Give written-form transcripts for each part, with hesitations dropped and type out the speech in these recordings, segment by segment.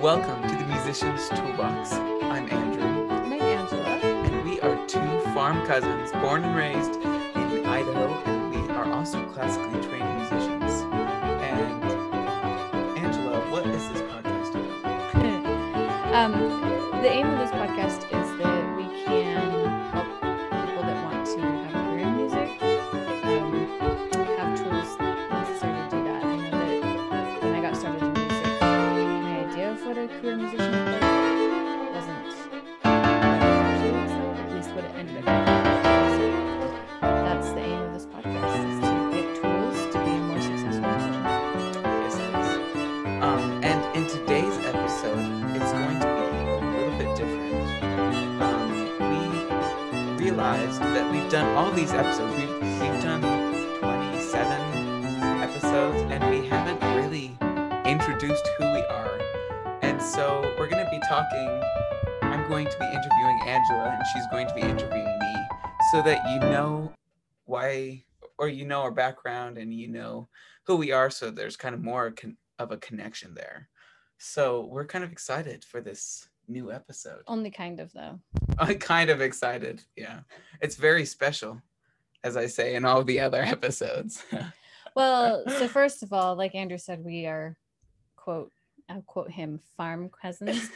Welcome to the Musician's Toolbox. I'm Andrew. And I'm Angela. And we are two farm cousins born and raised in Idaho, and we are also classically trained musicians. And Angela, what is this podcast about? The aim of this podcast is that we can help people that want to have a career in music have tools necessary to do that. I know that when I got started in music, my idea of what a career musician wasn't actually at least what it ended up being. So that's the aim of this podcast, is to get tools to be a more successful musician. Yes, it is. And in today's episode, it's going to be different. We realized that we've done all these episodes. We've done 27 episodes, and we haven't really introduced who we are. And so we're going to be talking. I'm going to be interviewing Angela, and she's going to be interviewing me, so that you know why, or you know our background, and you know who we are. So there's kind of more of a connection there. So we're kind of excited for this new episode. Only kind of, though. I'm kind of excited. Yeah, it's very special, as I say in all the other episodes. Well, so first of all, like Andrew said, we are quote him farm cousins.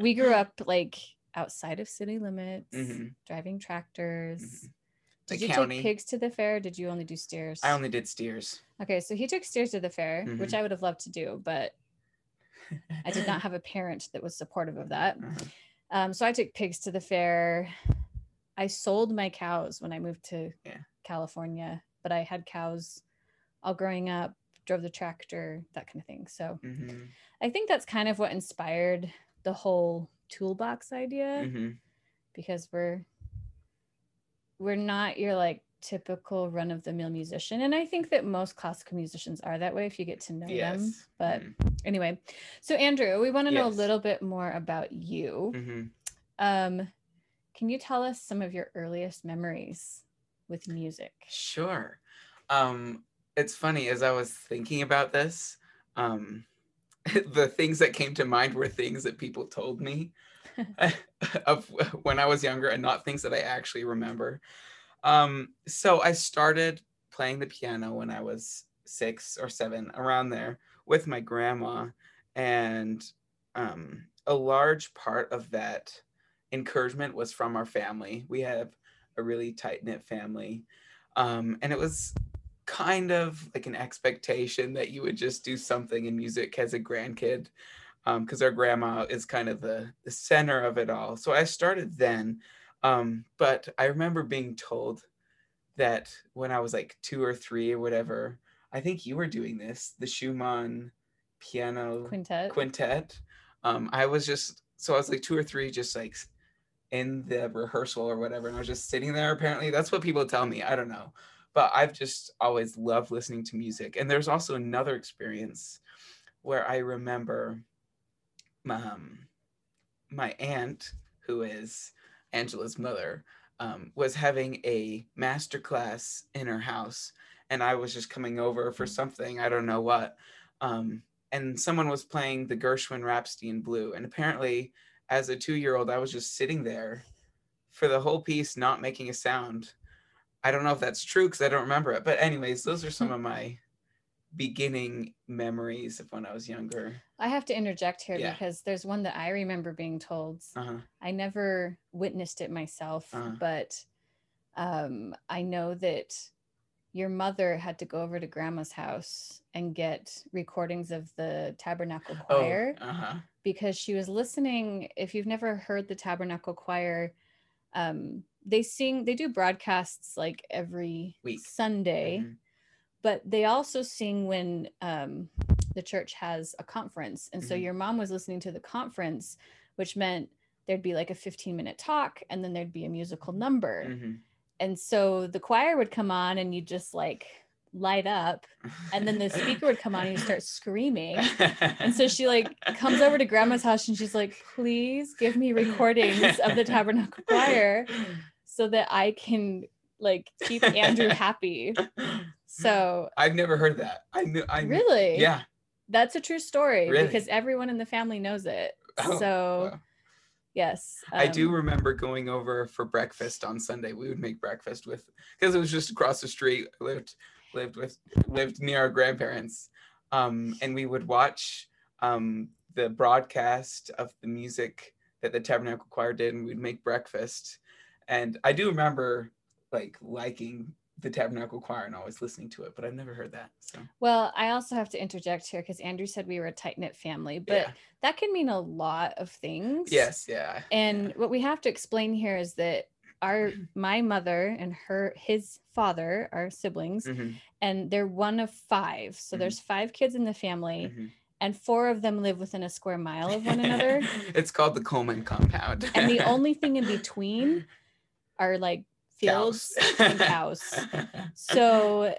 We grew up like outside of city limits, driving tractors. Did you take pigs to the fair, or did you only do steers? I only did steers. Okay, so he took steers to the fair, which I would have loved to do, but I did not have a parent that was supportive of that. So I took pigs to the fair. I sold my cows when I moved to California, but I had cows all growing up, drove the tractor, that kind of thing. So I think that's kind of what inspired the whole toolbox idea, because we're not your like typical run-of-the-mill musician, and I think that most classical musicians are that way if you get to know them. But anyway, so Andrew, we want to know a little bit more about you. Can you tell us some of your earliest memories with music? Sure. It's funny, as I was thinking about this, the things that came to mind were things that people told me of when I was younger, and not things that I actually remember. So I started playing the piano when I was 6 or 7, around there, with my grandma. And a large part of that encouragement was from our family. We have a really tight-knit family. And it was kind of like an expectation that you would just do something in music as a grandkid, because our grandma is kind of the center of it all. So I started then. But I remember being told that when I was like 2 or 3 or whatever, I think you were doing this, the Schumann piano quintet. I was like 2 or 3, just like in the rehearsal or whatever. And I was just sitting there. Apparently that's what people tell me. I don't know, but I've just always loved listening to music. And there's also another experience where I remember, my aunt, who is Angela's mother, was having a master class in her house, and I was just coming over for something, I don't know what, and someone was playing the Gershwin Rhapsody in Blue, and apparently as a 2-year-old I was just sitting there for the whole piece not making a sound. I don't know if that's true because I don't remember it, but anyways, those are some of my beginning memories of when I was younger. I have to interject here because there's one that I remember being told. I never witnessed it myself, but I know that your mother had to go over to grandma's house and get recordings of the Tabernacle Choir, because she was listening. If you've never heard the Tabernacle Choir, they do broadcasts like every week, Sunday. But they also sing when the church has a conference. And so your mom was listening to the conference, which meant there'd be like a 15-minute talk, and then there'd be a musical number. And so the choir would come on, and you'd just like light up, and then the speaker would come on and you start screaming. And so she like comes over to grandma's house and she's like, please give me recordings of the Tabernacle Choir so that I can like keep Andrew happy. So I've never heard that. I knew. Really? Yeah. That's a true story. Really? Because everyone in the family knows it. Oh, so wow. Yes. I do remember going over for breakfast on Sunday. We would make breakfast with, because it was just across the street. I lived near our grandparents. And we would watch the broadcast of the music that the Tabernacle Choir did, and we'd make breakfast. And I do remember liking the Tabernacle Choir and always listening to it, but I've never heard that. So. Well, I also have to interject here because Andrew said we were a tight-knit family, but yeah. That can mean a lot of things. Yes, yeah. And yeah. What we have to explain here is that my mother and his father are siblings, mm-hmm. and they're one of five. So mm-hmm. there's five kids in the family, mm-hmm. and four of them live within a square mile of one another. It's called the Coleman compound. And the only thing in between are fields and cows. So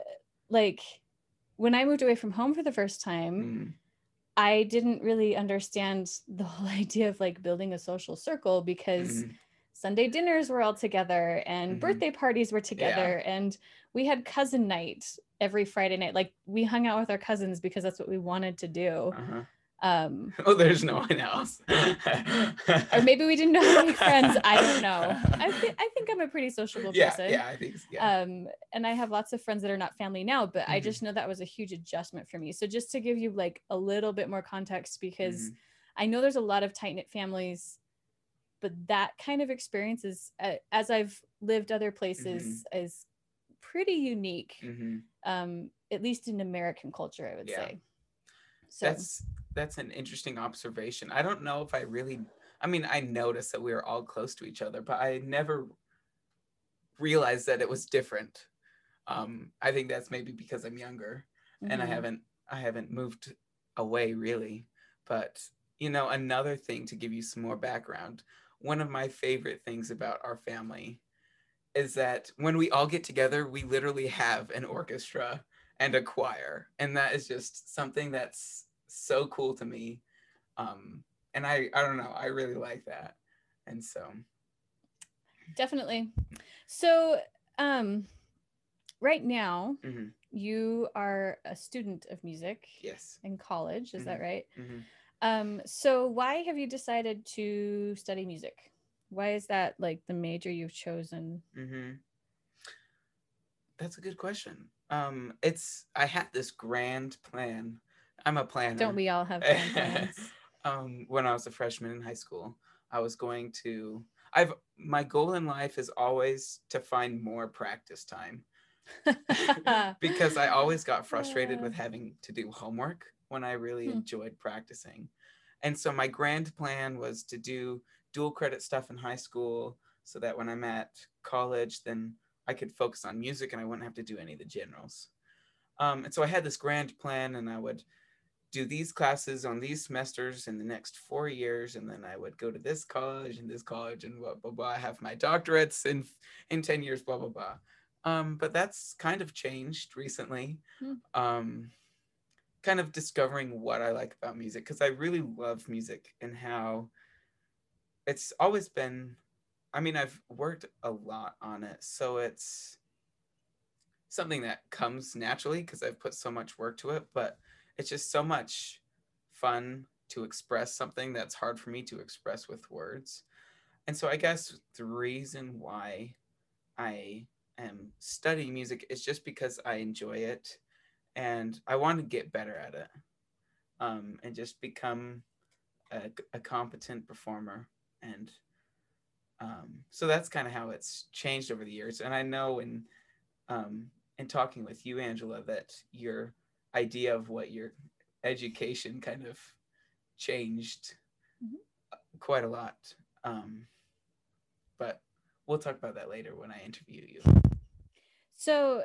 when I moved away from home for the first time, I didn't really understand the whole idea of building a social circle, because Sunday dinners were all together and birthday parties were together, yeah. and we had cousin night every Friday night. We hung out with our cousins because that's what we wanted to do. Uh-huh. There's no one else. Or maybe we didn't know how to make friends. I don't know. I think I'm a pretty sociable person. Yeah, I think so, yeah. And I have lots of friends that are not family now, but I just know that was a huge adjustment for me. So just to give you a little bit more context, because I know there's a lot of tight-knit families, but that kind of experience is, as I've lived other places, is pretty unique, at least in American culture, I would say. So. That's an interesting observation. I don't know if I really, I noticed that we were all close to each other, but I never realized that it was different. I think that's maybe because I'm younger, and I haven't moved away really. But another thing to give you some more background, one of my favorite things about our family is that when we all get together, we literally have an orchestra and a choir. And that is just something that's so cool to me. And I don't know, I really like that. And so. Definitely. So right now, you are a student of music. Yes. In college, is that right? So why have you decided to study music? Why is that the major you've chosen? That's a good question. I had this grand plan. I'm a planner. Don't we all have grand plans? When I was a freshman in high school, my goal in life is always to find more practice time because I always got frustrated with having to do homework when I really enjoyed practicing. And so my grand plan was to do dual credit stuff in high school so that when I'm at college, then I could focus on music and I wouldn't have to do any of the generals. And so I had this grand plan, and I would do these classes on these semesters in the next 4 years. And then I would go to this college and blah, blah, blah. I have my doctorates in 10 years, blah, blah, blah. But that's kind of changed recently. Kind of discovering what I like about music, because I really love music and how it's always been, I've worked a lot on it, so it's something that comes naturally because I've put so much work to it, but it's just so much fun to express something that's hard for me to express with words. And so I guess the reason why I am studying music is just because I enjoy it and I want to get better at it, and just become a competent performer. And so that's kind of how it's changed over the years. And I know in talking with you, Angela, that your idea of what your education kind of changed quite a lot. But we'll talk about that later when I interview you. So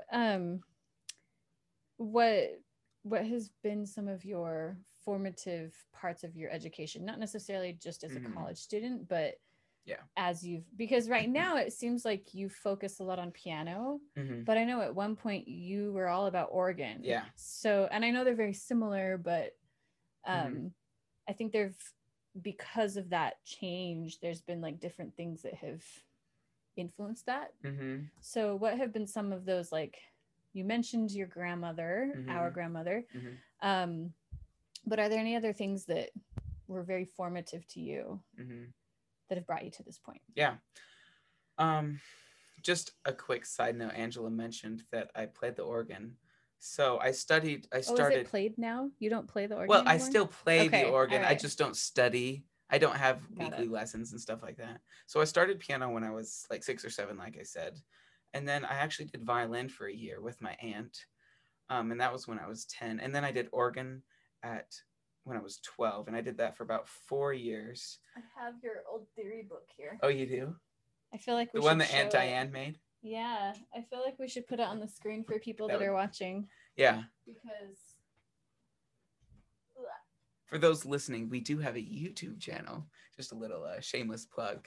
what has been some of your formative parts of your education? Not necessarily just as a college student, but yeah, because right now it seems like you focus a lot on piano, but I know at one point you were all about organ. Yeah. So, and I know they're very similar, but I think because of that change, there's been different things that have influenced that. So what have been some of those, you mentioned your grandmother, our grandmother, But are there any other things that were very formative to you mm-hmm. that have brought you to this point? Yeah. Just a quick side note, Angela mentioned that I played the organ. So I started. Oh, is it played now? You don't play the organ Well, anymore? I still play the organ. Right. I just don't study. I don't have weekly lessons and stuff like that. So I started piano when I was like 6 or 7, like I said. And then I actually did violin for a year with my aunt. And that was when I was 10. And then I did organ when I was 12. And I did that for about 4 years. I have your old theory book here. Oh, you do? I feel like we the one that Aunt Diane made? Yeah. I feel like we should put it on the screen for people that are watching. Yeah. Because for those listening, we do have a YouTube channel. Just a little shameless plug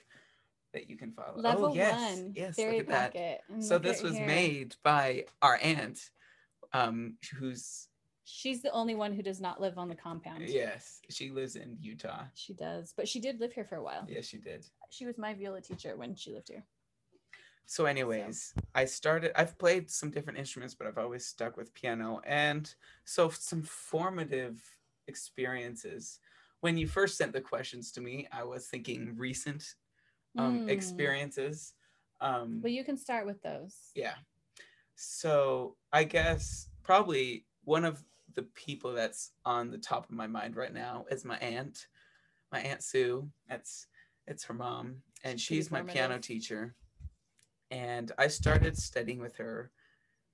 that you can follow. Level 1. Yes. Theory look at Pocket. That. So this was made by our aunt, she's the only one who does not live on the compound. Yes, she lives in Utah. She does, but she did live here for a while. Yes, she did. She was my viola teacher when she lived here. So anyways, I've played some different instruments, but I've always stuck with piano. And so some formative experiences. When you first sent the questions to me, I was thinking recent experiences. Well, you can start with those. Yeah. So I guess probably one of the people that's on the top of my mind right now is my aunt Sue. It's her mom, and she's my piano teacher. And I started studying with her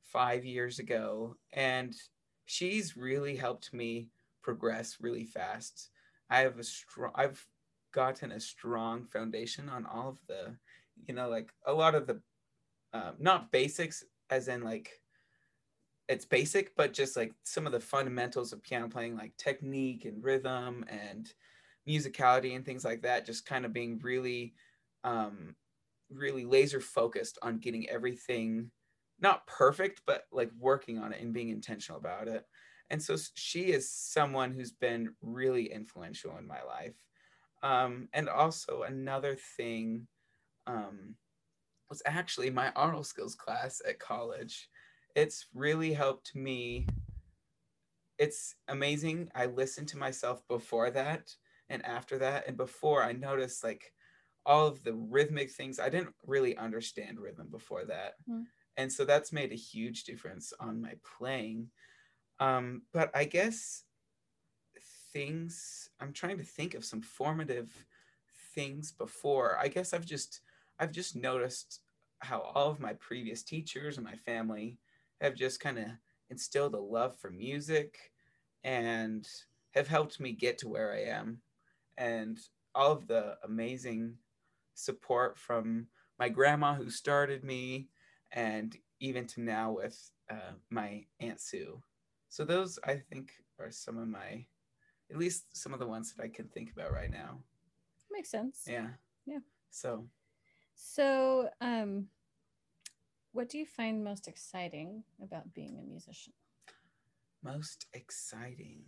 5 years ago, and she's really helped me progress really fast. I've gotten a strong foundation on all of the, like a lot of the, not basics as in like, it's basic, but just like some of the fundamentals of piano playing, like technique and rhythm and musicality and things like that, just kind of being really, really laser focused on getting everything, not perfect, but like working on it and being intentional about it. And so she is someone who's been really influential in my life. And also another thing was actually my oral skills class at college. It's really helped me. It's amazing. I listened to myself before that and after that. And before, I noticed like all of the rhythmic things. I didn't really understand rhythm before that. Mm. And so that's made a huge difference on my playing. But I guess I'm trying to think of some formative things before. I guess I've just noticed how all of my previous teachers and my family have just kind of instilled a love for music and have helped me get to where I am. And all of the amazing support from my grandma who started me, and even to now with my Aunt Sue. So those, I think, are some of my, at least some of the ones that I can think about right now. Makes sense. Yeah. Yeah. So, what do you find most exciting about being a musician? Most exciting?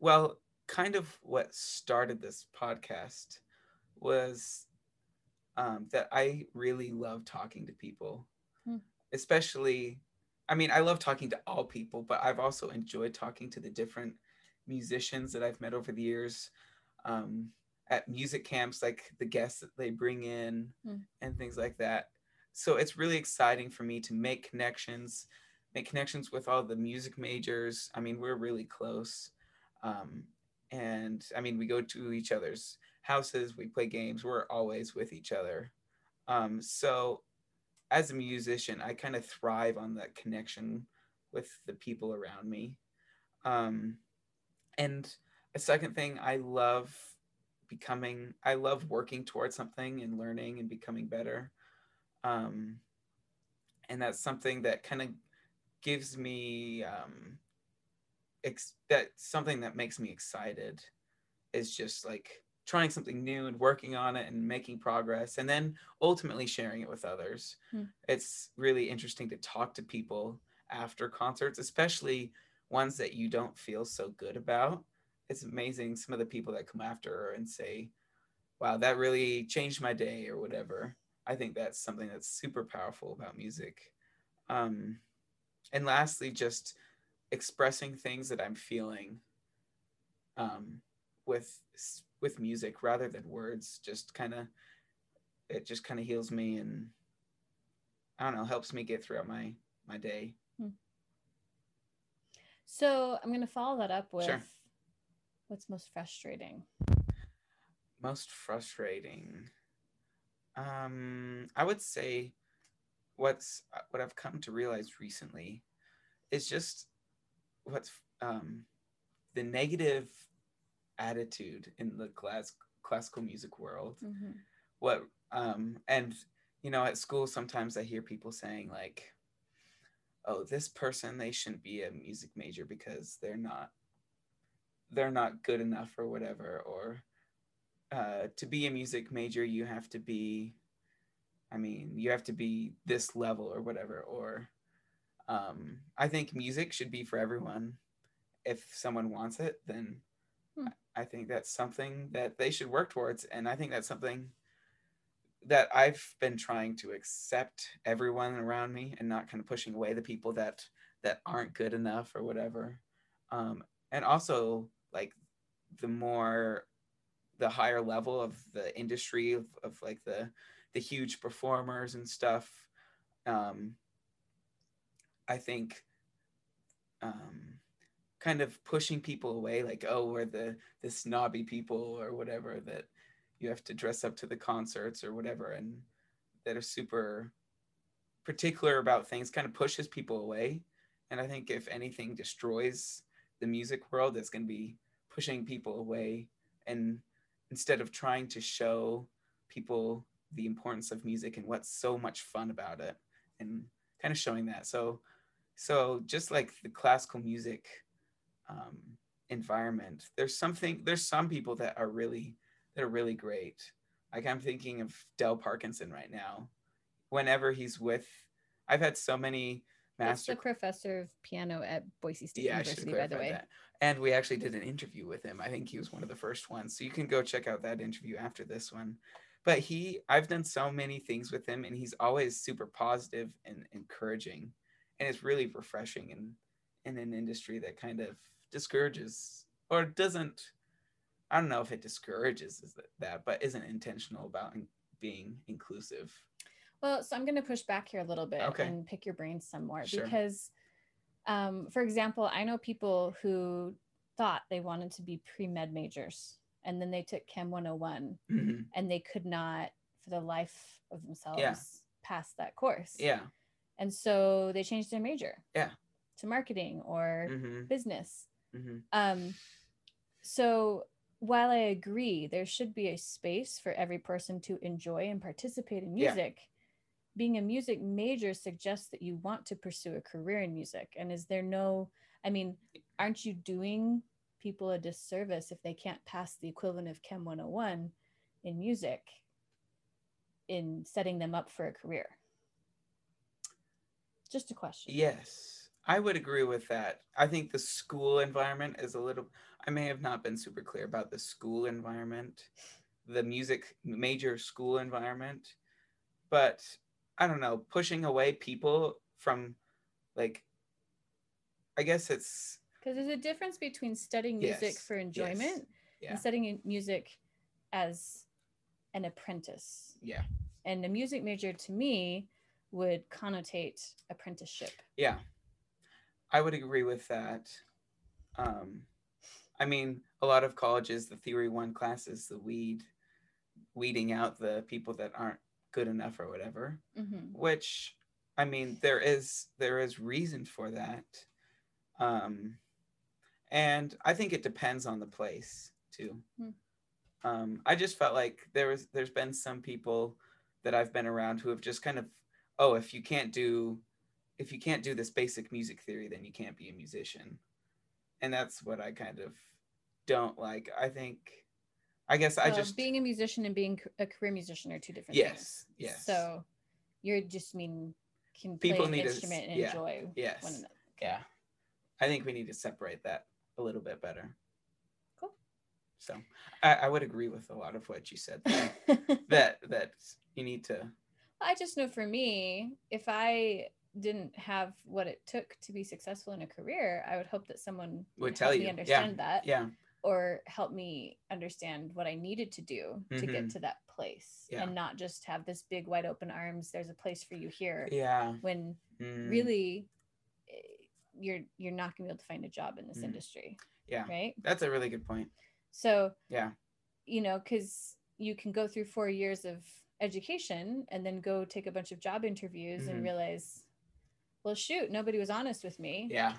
Well, kind of what started this podcast was that I really love talking to people, especially, I mean, I love talking to all people, but I've also enjoyed talking to the different musicians that I've met over the years. At music camps, like the guests that they bring in and things like that. So it's really exciting for me to make connections with all the music majors. I mean, we're really close. And I mean, we go to each other's houses, we play games, we're always with each other. So as a musician, I kind of thrive on that connection with the people around me. And a second thing I love, I love working towards something and learning and becoming better. And that's something that kind of gives me, that's something that makes me excited, is just like trying something new and working on it and making progress and then ultimately sharing it with others. It's really interesting to talk to people after concerts, especially ones that you don't feel so good about. It's amazing some of the people that come after and say, wow, that really changed my day or whatever. I think that's something that's super powerful about music. And lastly, just expressing things that I'm feeling with music rather than words. It just kind of heals me, and I don't know, helps me get throughout my day. So I'm going to follow that up with, sure, what's most frustrating? Most frustrating. I would say what I've come to realize recently is just what's the negative attitude in the classical music world. Mm-hmm. And you know, at school sometimes I hear people saying like, oh, this person, they shouldn't be a music major because they're not good enough or whatever, or to be a music major you have to be, this level or whatever, or I think music should be for everyone. If someone wants it, then I think that's something that they should work towards, and I think that's something that I've been trying to accept everyone around me and not kind of pushing away the people that aren't good enough or whatever. And also like the higher level of the industry of like the huge performers and stuff. I think kind of pushing people away, like, oh, we're the snobby people or whatever, that you have to dress up to the concerts or whatever, and that are super particular about things, kind of pushes people away. And I think if anything destroys the music world, that's going to be pushing people away. And instead of trying to show people the importance of music and what's so much fun about it, and kind of showing that. So just like the classical music environment, there's some people that are really great. Like I'm thinking of Del Parkinson right now. Whenever he's with, I've had so many master. That's the professor of piano at Boise State University, by the way. That. And we actually did an interview with him. I think he was one of the first ones. So you can go check out that interview after this one. But I've done so many things with him, and he's always super positive and encouraging. And it's really refreshing in an industry that kind of discourages, or doesn't, I don't know if it discourages that, but isn't intentional about being inclusive. Well, so I'm going to push back here a little bit, okay, and pick your brain some more, sure, because, for example, I know people who thought they wanted to be pre-med majors, and then they took Chem 101, mm-hmm, and they could not, for the life of themselves, yeah, pass that course. Yeah. And so they changed their major, yeah, to marketing or, mm-hmm, business. Mm-hmm. So while I agree there should be a space for every person to enjoy and participate in music, yeah, being a music major suggests that you want to pursue a career in music. And is there no, aren't you doing people a disservice if they can't pass the equivalent of Chem 101 in music in setting them up for a career? Just a question. Yes, I would agree with that. I think the school environment is I may have not been super clear about the school environment, the music major school environment, but I don't know, pushing away people from, like, I guess it's. Because there's a difference between studying music, yes, for enjoyment, yes, yeah, and studying music as an apprentice. Yeah. And a music major to me would connotate apprenticeship. Yeah, I would agree with that. A lot of colleges, the theory 1 classes, the weeding out the people that aren't good enough or whatever, mm-hmm, which, there is reason for that. And I think it depends on the place too. Mm-hmm. I just felt like there's been some people that I've been around who have just kind of, oh, if you can't do this basic music theory, then you can't be a musician. And that's what I kind of don't like. Being a musician and being a career musician are two different, yes, things. Yes. So you're just can play an instrument and, yeah, enjoy, yes, one another. Okay. Yeah. I think we need to separate that a little bit better. Cool. So I would agree with a lot of what you said there, that you need to. I just know for me, if I didn't have what it took to be successful in a career, I would hope that someone would tell me understand that. Yeah. Or help me understand what I needed to do to get to that place, and not just have this big wide open arms, there's a place for you here. Yeah. When really you're not gonna be able to find a job in this industry. Yeah. Right. That's a really good point. So yeah, you know, because you can go through 4 years of education and then go take a bunch of job interviews and realize, well, shoot, nobody was honest with me. Yeah.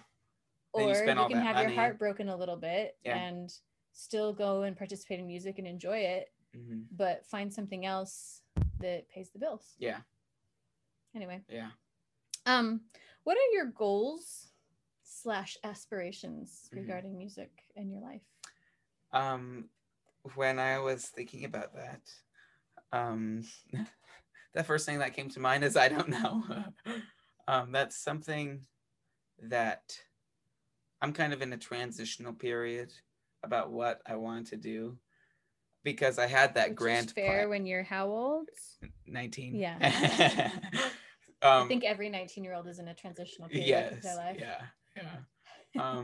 Or you can have your heart broken a little bit and still go and participate in music and enjoy it, but find something else that pays the bills. Yeah. Anyway. Yeah. What are your goals / aspirations regarding music in your life? When I was thinking about that, the first thing that came to mind is I don't know. That's something that I'm kind of in a transitional period about what I want to do, because I had that grand plan. When you're how old? 19. Yeah. I think every 19-year-old is in a transitional period of their life. Yeah.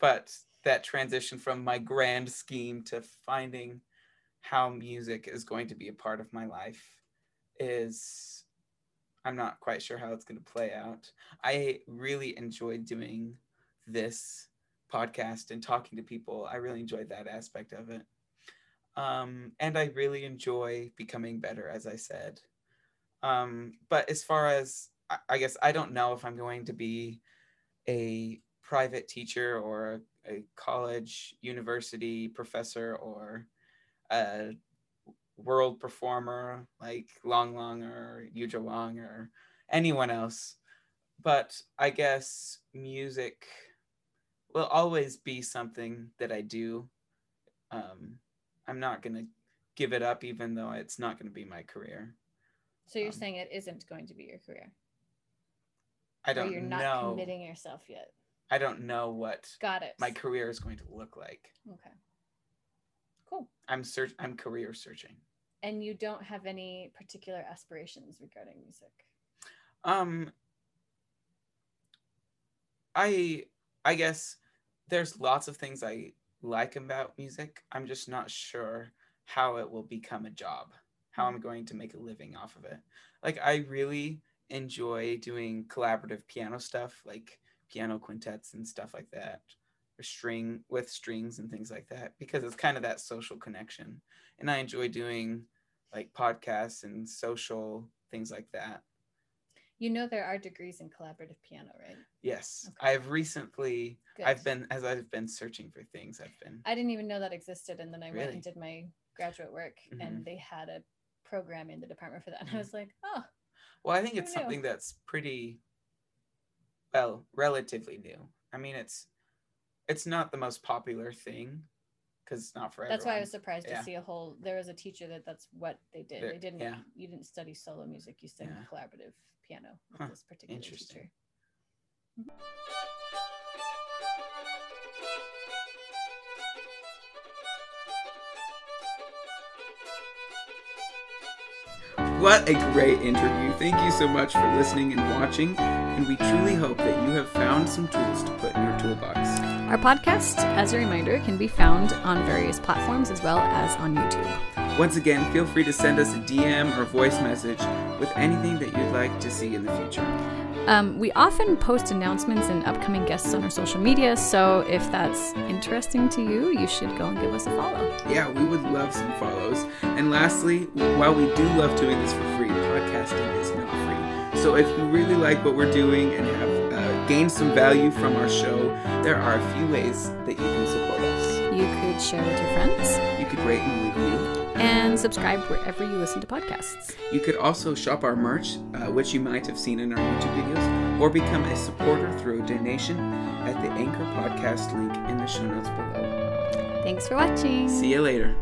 But that transition from my grand scheme to finding how music is going to be a part of my life is, I'm not quite sure how it's going to play out. I really enjoyed doing this podcast and talking to people. I really enjoyed that aspect of it. And I really enjoy becoming better, as I said. But as far as, I guess, I don't know if I'm going to be a private teacher or a college, university professor or a world performer like Lang Lang or Yuja Wang or anyone else. But I guess music will always be something that I do. I'm not going to give it up, even though it's not going to be my career. So you're saying it isn't going to be your career? I don't know. You're not committing yourself yet. I don't know what my career is going to look like. Okay. Cool. I'm career searching. And you don't have any particular aspirations regarding music? I guess there's lots of things I like about music. I'm just not sure how it will become a job, how I'm going to make a living off of it. Like, I really enjoy doing collaborative piano stuff, like piano quintets and stuff like that, or strings and things like that, because it's kind of that social connection. And I enjoy doing like podcasts and social things like that. You know, there are degrees in collaborative piano, right? Yes. Okay. I've recently, I've been searching for things, I didn't even know that existed. And then I went and did my graduate work and they had a program in the department for that. And I was like, oh. Well, I think it's something that's pretty, relatively new. I mean, it's not the most popular thing because it's not for everyone. That's why I was surprised to see there was a teacher that's what they did. They didn't, you didn't study solo music, you studied collaborative piano with this particular teacher. What a great interview. Thank you so much for listening and watching, and we truly hope that you have found some tools to put in your toolbox. Our podcast, as a reminder, can be found on various platforms as well as on YouTube. Once again, feel free to send us a DM or voice message with anything that you'd like to see in the future. We often post announcements and upcoming guests on our social media, so if that's interesting to you, you should go and give us a follow. Yeah, we would love some follows. And lastly, while we do love doing this for free, podcasting is not free. So if you really like what we're doing and have gained some value from our show, there are a few ways that you can support us. You could share with your friends. You could rate and review. And subscribe wherever you listen to podcasts. You could also shop our merch, which you might have seen in our YouTube videos, or become a supporter through a donation at the Anchor Podcast link in the show notes below. Thanks for watching. See you later.